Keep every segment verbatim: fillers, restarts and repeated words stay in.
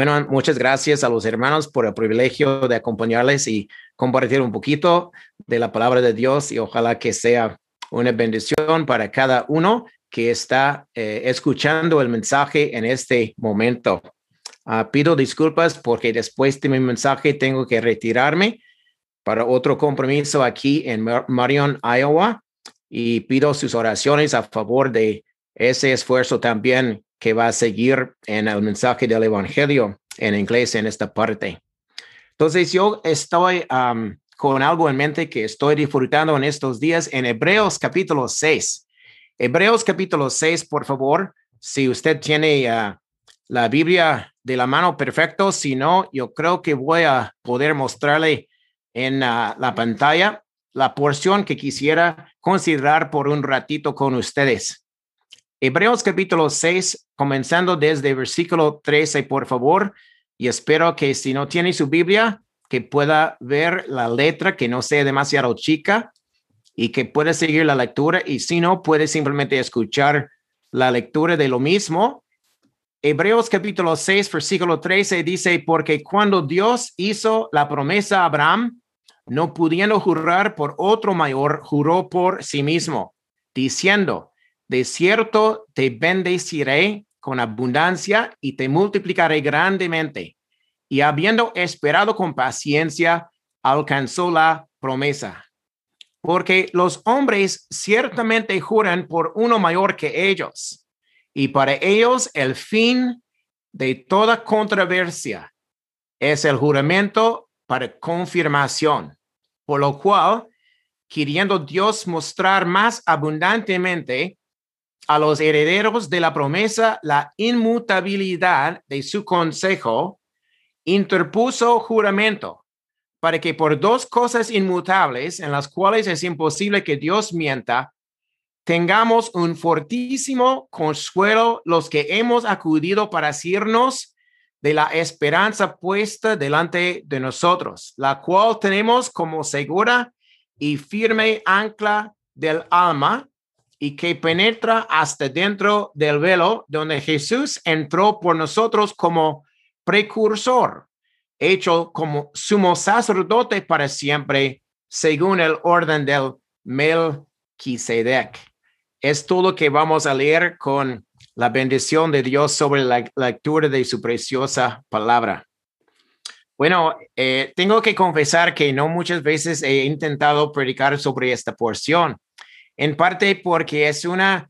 Bueno, muchas gracias a los hermanos por el privilegio de acompañarles y compartir un poquito de la palabra de Dios, y ojalá que sea una bendición para cada uno que está eh, escuchando el mensaje en este momento. Uh, pido disculpas porque después de mi mensaje tengo que retirarme para otro compromiso aquí en Marion, Iowa, y pido sus oraciones a favor de ese esfuerzo también que va a seguir en el mensaje del Evangelio en inglés en esta parte. Entonces yo estoy um, con algo en mente que estoy disfrutando en estos días en Hebreos capítulo seis. Hebreos capítulo seis, por favor, si usted tiene uh, la Biblia de la mano, perfecto. Si no, yo creo que voy a poder mostrarle en uh, la pantalla la porción que quisiera considerar por un ratito con ustedes. Hebreos capítulo seis, comenzando desde versículo trece, por favor, y espero que si no tiene su Biblia, que pueda ver la letra, que no sea demasiado chica y que pueda seguir la lectura, y si no, puede simplemente escuchar la lectura de lo mismo. Hebreos capítulo seis, versículo trece dice, porque cuando Dios hizo la promesa a Abraham, no pudiendo jurar por otro mayor, juró por sí mismo, diciendo, de cierto te bendeciré con abundancia y te multiplicaré grandemente. Y habiendo esperado con paciencia, alcanzó la promesa. Porque los hombres ciertamente juran por uno mayor que ellos, y para ellos el fin de toda controversia es el juramento para confirmación, por lo cual, queriendo Dios mostrar más abundantemente a los herederos de la promesa la inmutabilidad de su consejo, interpuso juramento para que por dos cosas inmutables en las cuales es imposible que Dios mienta, tengamos un fortísimo consuelo los que hemos acudido para asirnos de la esperanza puesta delante de nosotros, la cual tenemos como segura y firme ancla del alma, y que penetra hasta dentro del velo donde Jesús entró por nosotros como precursor, hecho como sumo sacerdote para siempre, según el orden del Melquisedec. Es todo lo que vamos a leer con la bendición de Dios sobre la lectura de su preciosa palabra. Bueno, eh, tengo que confesar que no muchas veces he intentado predicar sobre esta porción. En parte porque es una,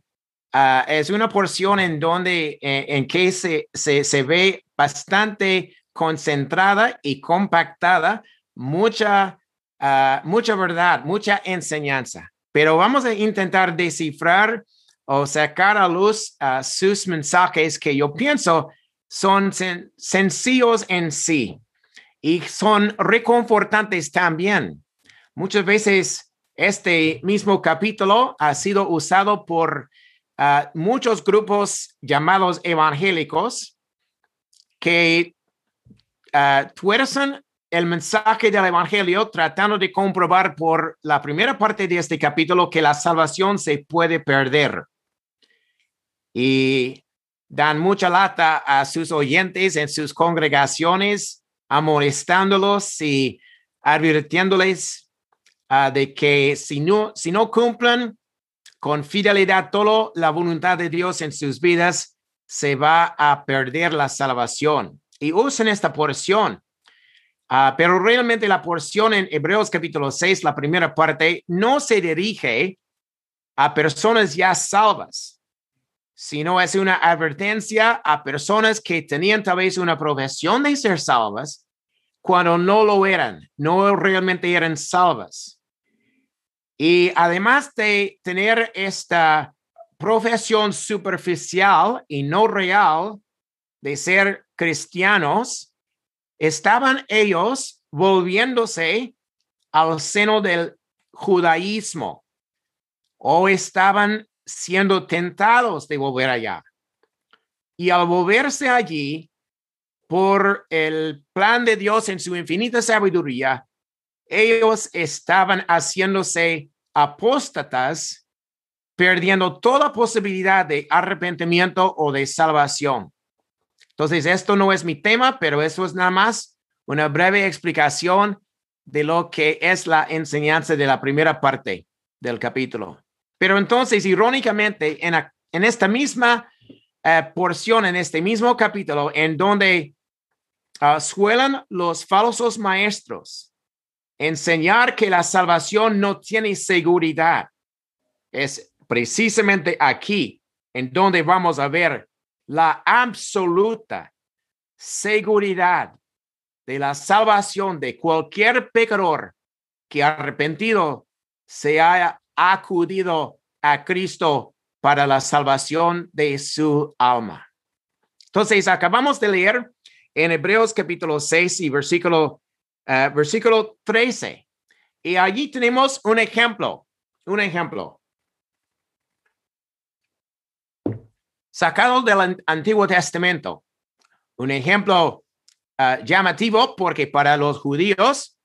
uh, es una porción en donde, en, en que se, se, se ve bastante concentrada y compactada, mucha, uh, mucha verdad, mucha enseñanza. Pero vamos a intentar descifrar o sacar a luz uh, sus mensajes que yo pienso son sen- sencillos en sí y son reconfortantes también. Muchas veces este mismo capítulo ha sido usado por uh, muchos grupos llamados evangélicos que uh, tuercen el mensaje del evangelio tratando de comprobar por la primera parte de este capítulo que la salvación se puede perder. Y dan mucha lata a sus oyentes en sus congregaciones, amonestándolos y advirtiéndoles Uh, de que si no, si no cumplen con fidelidad toda la voluntad de Dios en sus vidas, se va a perder la salvación. Y usen esta porción. Uh, pero realmente la porción en Hebreos capítulo seis, la primera parte, no se dirige a personas ya salvas, sino es una advertencia a personas que tenían tal vez una profesión de ser salvas cuando no lo eran, no realmente eran salvas. Y además de tener esta profesión superficial y no real de ser cristianos, estaban ellos volviéndose al seno del judaísmo o estaban siendo tentados de volver allá. Y al volverse allí, por el plan de Dios en su infinita sabiduría, ellos estaban haciéndose apóstatas, perdiendo toda posibilidad de arrepentimiento o de salvación. Entonces, esto no es mi tema, pero eso es nada más una breve explicación de lo que es la enseñanza de la primera parte del capítulo. Pero entonces, irónicamente, en, a, en esta misma uh, porción, en este mismo capítulo, en donde uh, suelen los falsos maestros enseñar que la salvación no tiene seguridad, es precisamente aquí en donde vamos a ver la absoluta seguridad de la salvación de cualquier pecador que arrepentido se haya acudido a Cristo para la salvación de su alma. Entonces, acabamos de leer en Hebreos capítulo seis y versículo, uh, versículo trece. Y allí tenemos un ejemplo, un ejemplo. Sacado del Antiguo Testamento, un ejemplo uh, llamativo porque para los judíos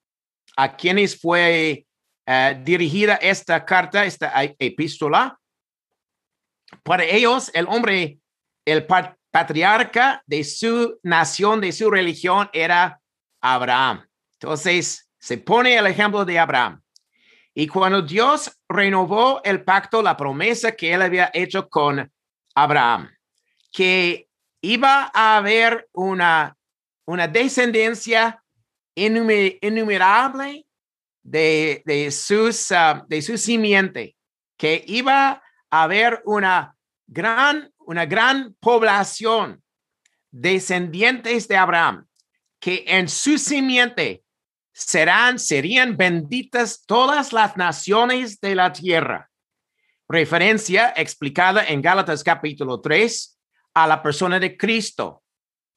a quienes fue uh, dirigida esta carta, esta epístola, para ellos el hombre, el patriarca de su nación, de su religión era Abraham. Entonces se pone el ejemplo de Abraham. Y cuando Dios renovó el pacto, la promesa que él había hecho con Abraham, que iba a haber una, una descendencia innumer, innumerable de, de, sus, uh, de su simiente, que iba a haber una gran, una gran población descendientes de Abraham, que en su simiente serán, serían benditas todas las naciones de la tierra. Referencia explicada en Gálatas capítulo tres a la persona de Cristo,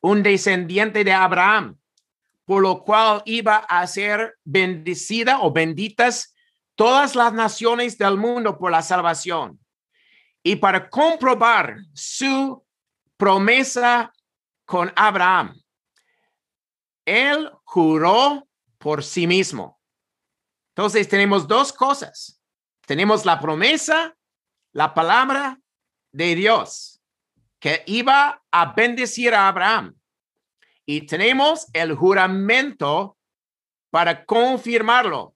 un descendiente de Abraham, por lo cual iba a ser bendecida o benditas todas las naciones del mundo por la salvación. Y para comprobar su promesa con Abraham, él juró por sí mismo. Entonces tenemos dos cosas. Tenemos la promesa, la palabra de Dios que iba a bendecir a Abraham. Y tenemos el juramento para confirmarlo,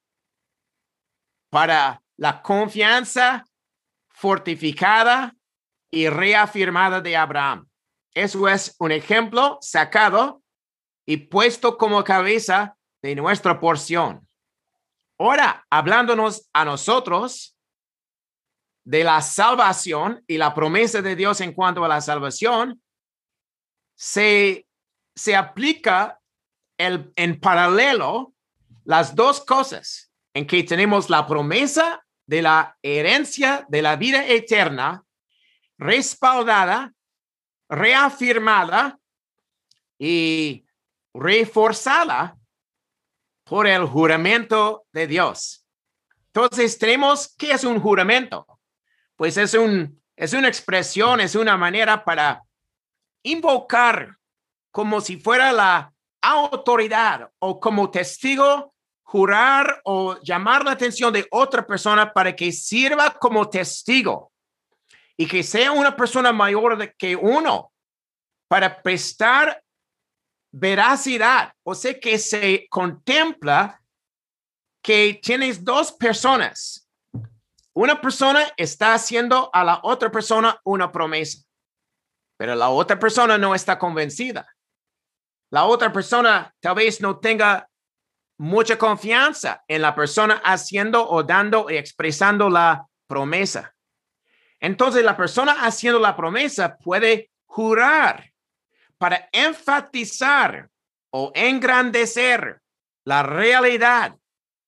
para la confianza fortificada y reafirmada de Abraham. Eso es un ejemplo sacado y puesto como cabeza de nuestra porción. Ahora, hablándonos a nosotros de la salvación y la promesa de Dios en cuanto a la salvación, se, se aplica el, en paralelo las dos cosas en que tenemos la promesa de la herencia de la vida eterna respaldada, reafirmada y reforzada por el juramento de Dios. Entonces tenemos, ¿qué es un juramento? Pues es, un, es una expresión, es una manera para invocar como si fuera la autoridad o como testigo, jurar o llamar la atención de otra persona para que sirva como testigo y que sea una persona mayor que uno para prestar veracidad, o sea que se contempla que tienes dos personas. Una persona está haciendo a la otra persona una promesa, pero la otra persona no está convencida. La otra persona tal vez no tenga mucha confianza en la persona haciendo o dando y expresando la promesa. Entonces la persona haciendo la promesa puede jurar para enfatizar o engrandecer la realidad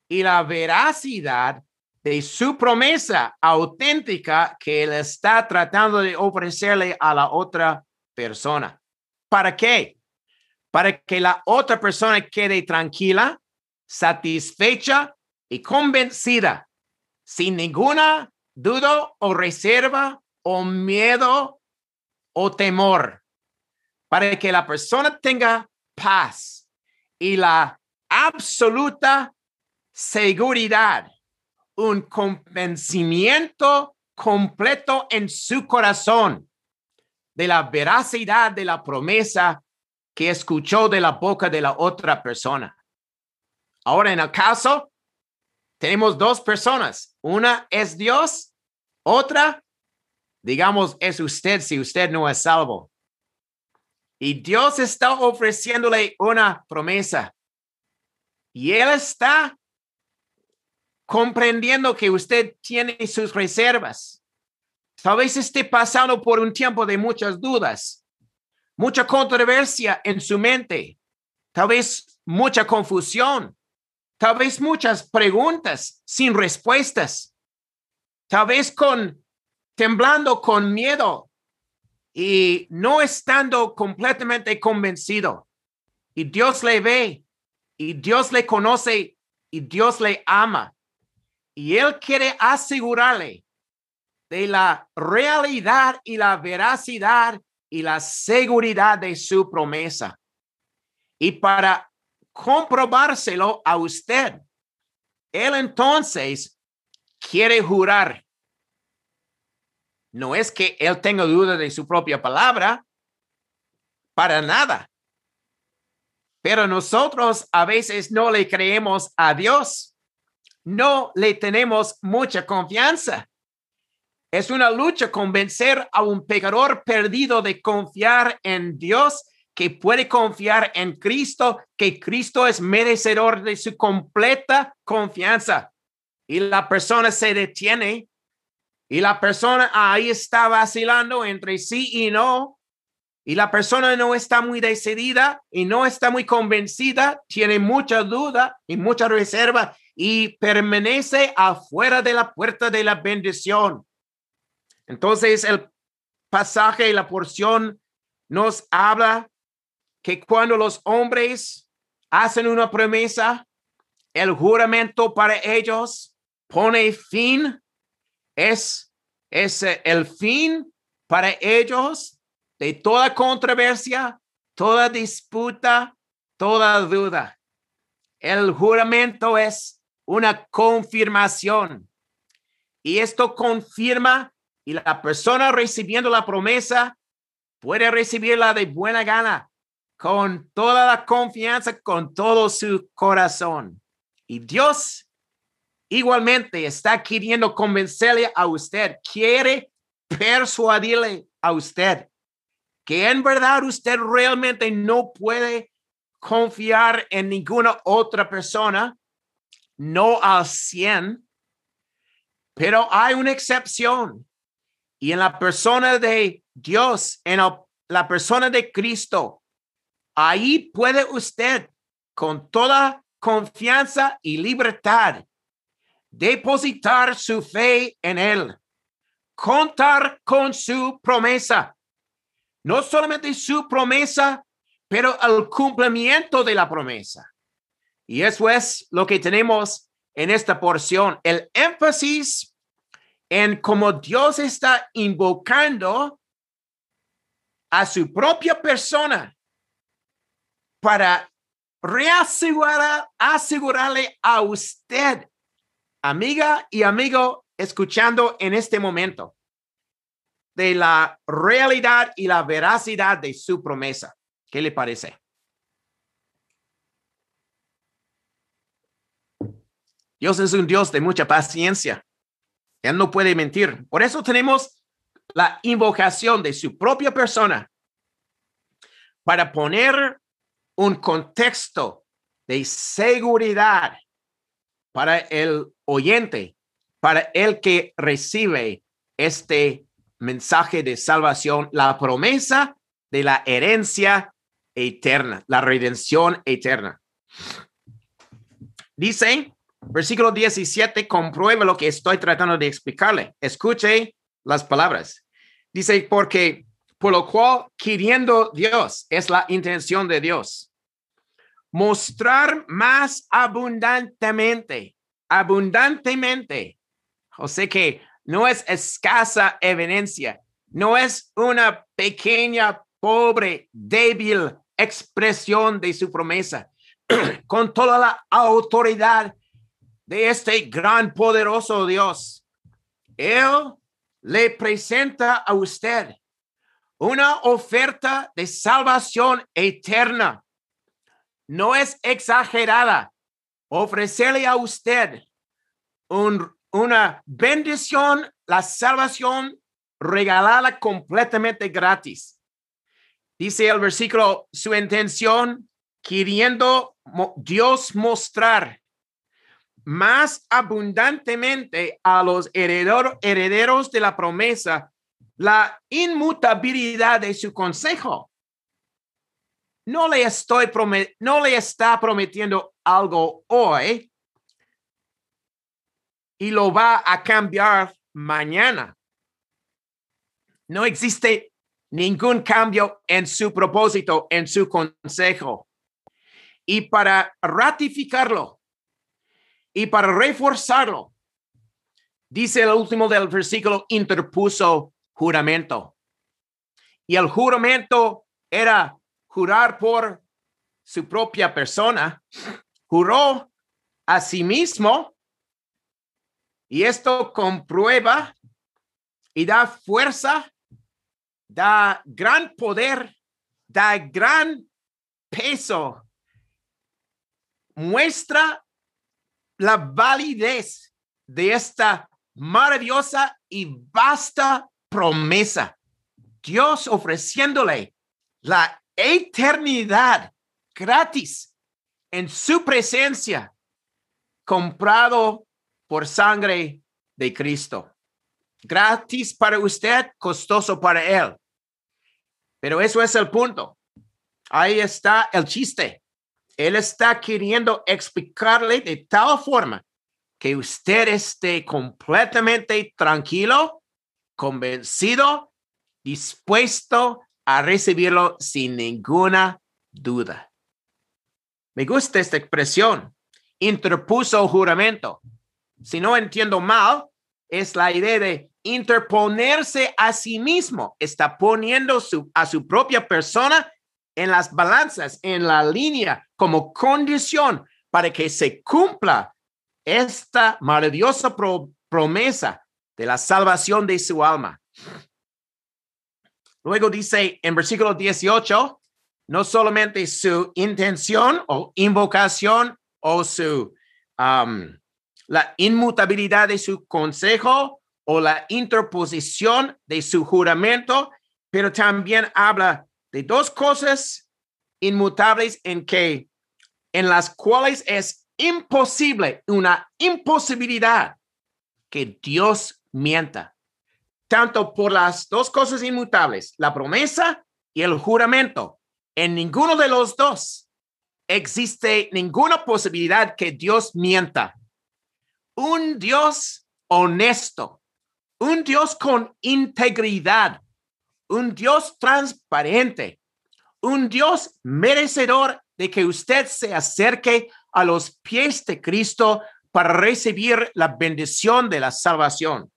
y la veracidad de su promesa auténtica que él está tratando de ofrecerle a la otra persona. ¿Para qué? Para que la otra persona quede tranquila, satisfecha y convencida, sin ninguna duda o reserva o miedo o temor. Para que la persona tenga paz y la absoluta seguridad, un convencimiento completo en su corazón de la veracidad de la promesa que escuchó de la boca de la otra persona. Ahora, en el caso, tenemos dos personas. Una es Dios, otra, digamos, es usted si usted no es salvo. Y Dios está ofreciéndole una promesa. Y Él está comprendiendo que usted tiene sus reservas. Tal vez esté pasando por un tiempo de muchas dudas, mucha controversia en su mente, tal vez mucha confusión, tal vez muchas preguntas sin respuestas, tal vez con temblando con miedo y no estando completamente convencido. Y Dios le ve, y Dios le conoce, y Dios le ama. Y Él quiere asegurarle de la realidad y la veracidad y la seguridad de su promesa. Y para comprobárselo a usted, Él entonces quiere jurar. No es que Él tenga duda de su propia palabra, para nada. Pero nosotros a veces no le creemos a Dios. No le tenemos mucha confianza. Es una lucha convencer a un pecador perdido de confiar en Dios, que puede confiar en Cristo, que Cristo es merecedor de su completa confianza. Y la persona se detiene y la persona ahí está vacilando entre sí y no. Y la persona no está muy decidida y no está muy convencida, tiene mucha duda y mucha reserva. Y permanece afuera de la puerta de la bendición. Entonces, el pasaje y la porción nos habla que cuando los hombres hacen una promesa, el juramento para ellos pone fin, es, es el fin para ellos de toda controversia, toda disputa, toda duda. El juramento es una confirmación. Y esto confirma y la persona recibiendo la promesa puede recibirla de buena gana, con toda la confianza, con todo su corazón. Y Dios igualmente está queriendo convencerle a usted, quiere persuadirle a usted que en verdad usted realmente no puede confiar en ninguna otra persona. No al cien, pero hay una excepción. Y en la persona de Dios, en el, la persona de Cristo, ahí puede usted con toda confianza y libertad depositar su fe en Él, contar con su promesa. No solamente su promesa, pero el cumplimiento de la promesa. Y eso es lo que tenemos en esta porción, el énfasis en cómo Dios está invocando a su propia persona para reasegurar, asegurarle a usted, amiga y amigo, escuchando en este momento, de la realidad y la veracidad de su promesa. ¿Qué le parece? Dios es un Dios de mucha paciencia. Él no puede mentir. Por eso tenemos la invocación de su propia persona para poner un contexto de seguridad para el oyente, para el que recibe este mensaje de salvación, la promesa de la herencia eterna, la redención eterna. Dice versículo diecisiete, compruebe lo que estoy tratando de explicarle. Escuche las palabras. Dice, porque por lo cual, queriendo Dios, es la intención de Dios, mostrar más abundantemente, abundantemente. O sea que no es escasa evidencia, no es una pequeña, pobre, débil expresión de su promesa. Con toda la autoridad de este gran poderoso Dios, Él le presenta a usted una oferta de salvación eterna. No es exagerada. Ofrecerle a usted un, una bendición, la salvación regalada completamente gratis. Dice el versículo, su intención, queriendo Dios mostrar más abundantemente a los herederos de la promesa la inmutabilidad de su consejo. No le estoy promet- no le está prometiendo algo hoy y lo va a cambiar mañana. No existe ningún cambio en su propósito, en su consejo. Y para ratificarlo y para reforzarlo, dice el último del versículo, interpuso juramento. Y el juramento era jurar por su propia persona. Juró a sí mismo. Y esto comprueba y da fuerza, da gran poder, da gran peso. Muestra la validez de esta maravillosa y vasta promesa. Dios ofreciéndole la eternidad gratis en su presencia, comprado por sangre de Cristo. Gratis para usted, costoso para él. Pero eso es el punto. Ahí está el chiste. Él está queriendo explicarle de tal forma que usted esté completamente tranquilo, convencido, dispuesto a recibirlo sin ninguna duda. Me gusta esta expresión. Interpuso juramento. Si no entiendo mal, es la idea de interponerse a sí mismo. Está poniendo su, a su propia persona en las balanzas, en la línea, como condición para que se cumpla esta maravillosa pro, promesa de la salvación de su alma. Luego dice en versículo dieciocho, no solamente su intención o invocación o su, um, la inmutabilidad de su consejo o la interposición de su juramento, pero también habla de dos cosas inmutables en que, en las cuales es imposible, una imposibilidad que Dios mienta. Tanto por las dos cosas inmutables, la promesa y el juramento. En ninguno de los dos existe ninguna posibilidad que Dios mienta. Un Dios honesto, un Dios con integridad, un Dios transparente, un Dios merecedor de que usted se acerque a los pies de Cristo para recibir la bendición de la salvación.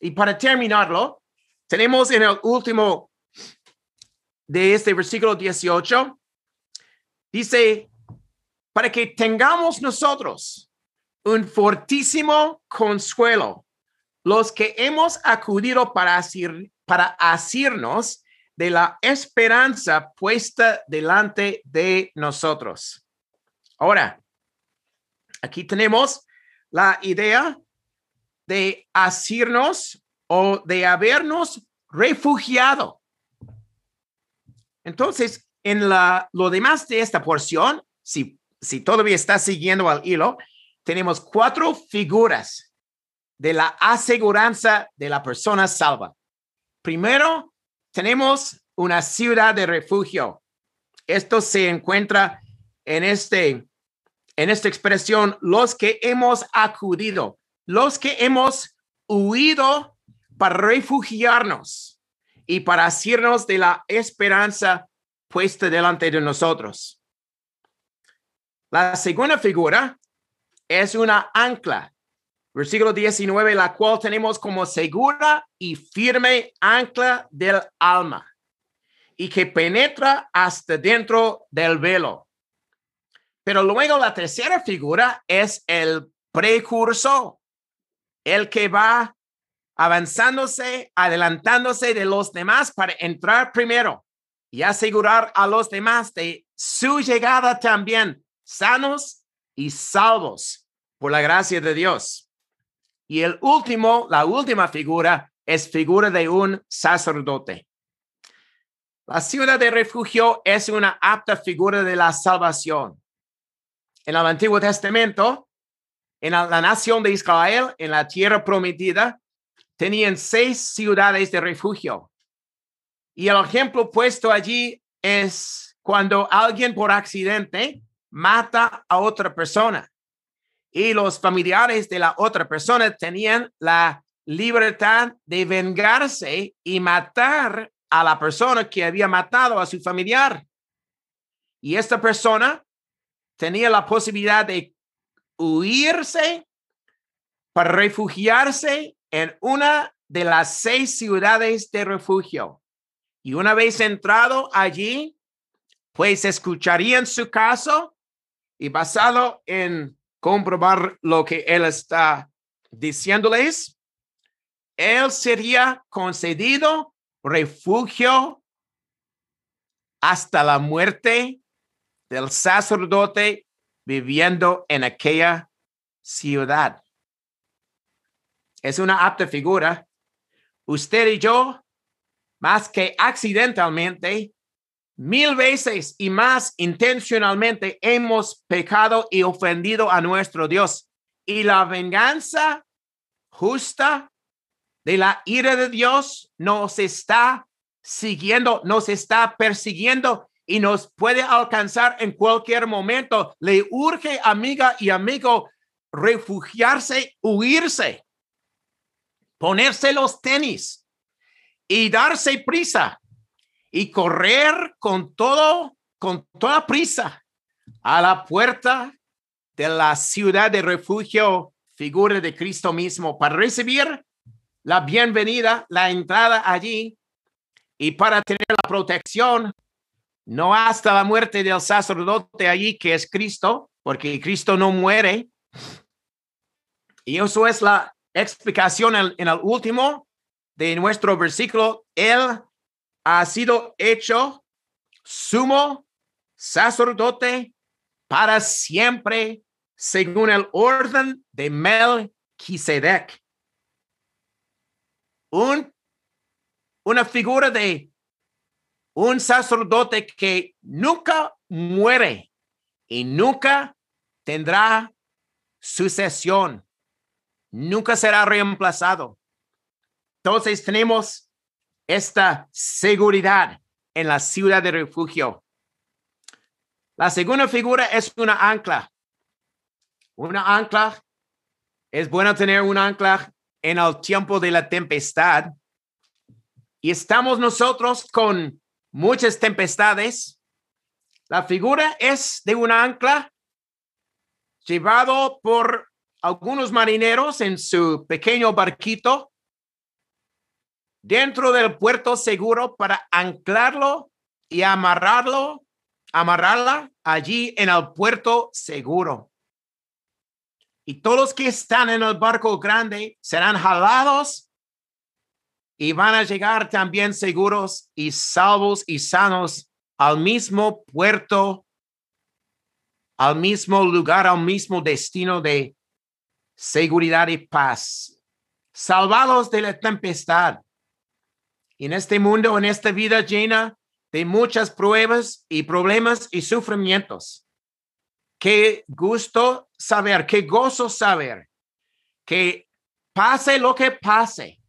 Y para terminarlo, tenemos en el último de este versículo dieciocho, dice, para que tengamos nosotros un fortísimo consuelo, los que hemos acudido para, asir, para asirnos de la esperanza puesta delante de nosotros. Ahora, aquí tenemos la idea de asirnos o de habernos refugiado. Entonces, en la, lo demás de esta porción, si, si todavía está siguiendo al hilo, tenemos cuatro figuras de la aseguranza de la persona salva. Primero, tenemos una ciudad de refugio. Esto se encuentra en, este, en esta expresión, los que hemos acudido. Los que hemos huido para refugiarnos y para asirnos de la esperanza puesta delante de nosotros. La segunda figura es una ancla. Versículo diecinueve, la cual tenemos como segura y firme ancla del alma y que penetra hasta dentro del velo. Pero luego la tercera figura es el precursor. El que va avanzándose, adelantándose de los demás para entrar primero y asegurar a los demás de su llegada también, sanos y salvos por la gracia de Dios. Y el último, la última figura es figura de un sacerdote. La ciudad de refugio es una apta figura de la salvación. En el Antiguo Testamento, en la nación de Israel, en la tierra prometida, tenían seis ciudades de refugio. Y el ejemplo puesto allí es cuando alguien por accidente mata a otra persona y los familiares de la otra persona tenían la libertad de vengarse y matar a la persona que había matado a su familiar. Y esta persona tenía la posibilidad de huirse para refugiarse en una de las seis ciudades de refugio. Y una vez entrado allí, pues escucharían su caso y basado en comprobar lo que él está diciéndoles, él sería concedido refugio hasta la muerte del sacerdote viviendo en aquella ciudad. Es una apta figura. Usted y yo, más que accidentalmente, mil veces y más intencionalmente hemos pecado y ofendido a nuestro Dios. Y la venganza justa de la ira de Dios nos está siguiendo, nos está persiguiendo y nos puede alcanzar en cualquier momento. Le urge, amiga y amigo, refugiarse, huirse, ponerse los tenis y darse prisa y correr con todo, con toda prisa a la puerta de la ciudad de refugio, figura de Cristo mismo, para recibir la bienvenida, la entrada allí y para tener la protección, no hasta la muerte del sacerdote allí que es Cristo, porque Cristo no muere. Y eso es la explicación en, en el último de nuestro versículo. Él ha sido hecho sumo sacerdote para siempre según el orden de Melquisedec. Un, una figura de un sacerdote que nunca muere y nunca tendrá sucesión. Nunca será reemplazado. Entonces tenemos esta seguridad en la ciudad de refugio. La segunda figura es una ancla. Una ancla, es bueno tener un ancla en el tiempo de la tempestad. Y estamos nosotros con muchas tempestades. La figura es de una ancla llevado por algunos marineros en su pequeño barquito dentro del puerto seguro para anclarlo y amarrarlo, amarrarla allí en el puerto seguro. Y todos los que están en el barco grande serán jalados y van a llegar también seguros y salvos y sanos al mismo puerto, al mismo lugar, al mismo destino de seguridad y paz, salvados de la tempestad. En este mundo, en esta vida llena de muchas pruebas y problemas y sufrimientos. Qué gusto saber, qué gozo saber, que pase lo que pase,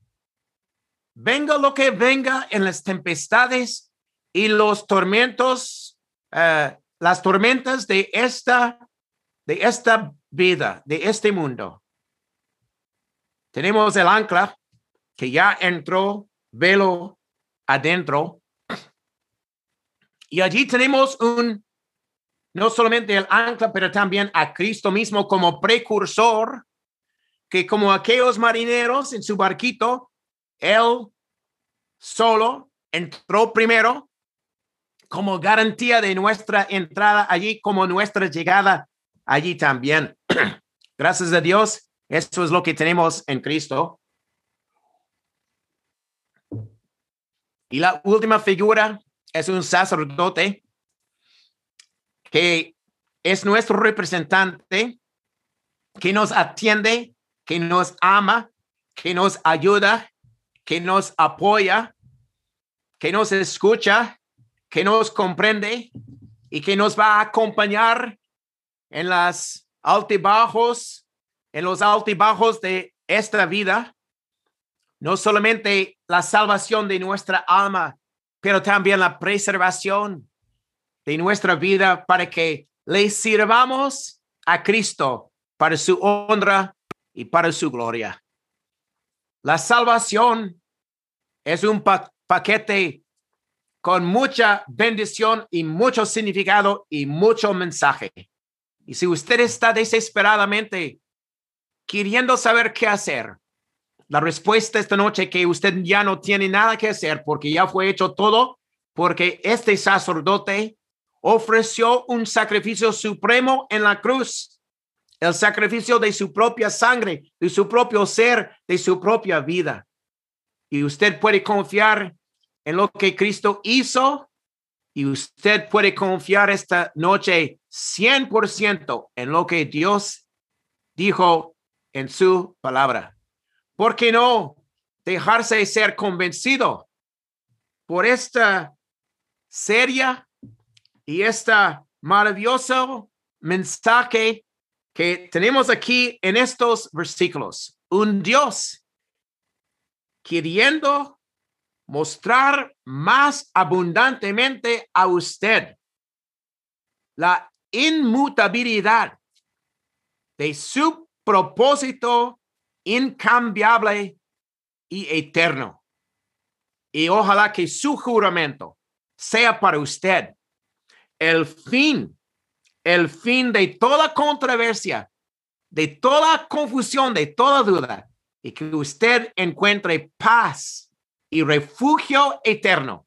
venga lo que venga en las tempestades y los tormentos, uh, las tormentas de esta, de esta vida, de este mundo. Tenemos el ancla que ya entró velo adentro. Y allí tenemos un, no solamente el ancla, pero también a Cristo mismo como precursor, que como aquellos marineros en su barquito, él solo entró primero como garantía de nuestra entrada allí, como nuestra llegada allí también. Gracias a Dios, esto es lo que tenemos en Cristo. Y la última figura es un sacerdote que es nuestro representante, que nos atiende, que nos ama, que nos ayuda, que nos apoya, que nos escucha, que nos comprende y que nos va a acompañar en los altibajos, en los altibajos de esta vida. No solamente la salvación de nuestra alma, pero también la preservación de nuestra vida para que le sirvamos a Cristo para su honra y para su gloria. La salvación es un pa- paquete con mucha bendición y mucho significado y mucho mensaje. Y si usted está desesperadamente queriendo saber qué hacer, la respuesta esta noche que usted ya no tiene nada que hacer porque ya fue hecho todo, porque este sacerdote ofreció un sacrificio supremo en la cruz, el sacrificio de su propia sangre, de su propio ser, de su propia vida. Y usted puede confiar en lo que Cristo hizo y usted puede confiar esta noche cien por ciento en lo que Dios dijo en su palabra. ¿Por qué no dejarse ser convencido por esta seria y este maravilloso mensaje que tenemos aquí en estos versículos? Un Dios queriendo mostrar más abundantemente a usted la inmutabilidad de su propósito incambiable y eterno. Y ojalá que su juramento sea para usted el fin, el fin de toda controversia, de toda confusión, de toda duda, y que usted encuentre paz y refugio eterno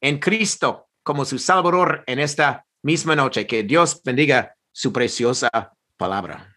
en Cristo como su Salvador en esta misma noche. Que Dios bendiga su preciosa palabra.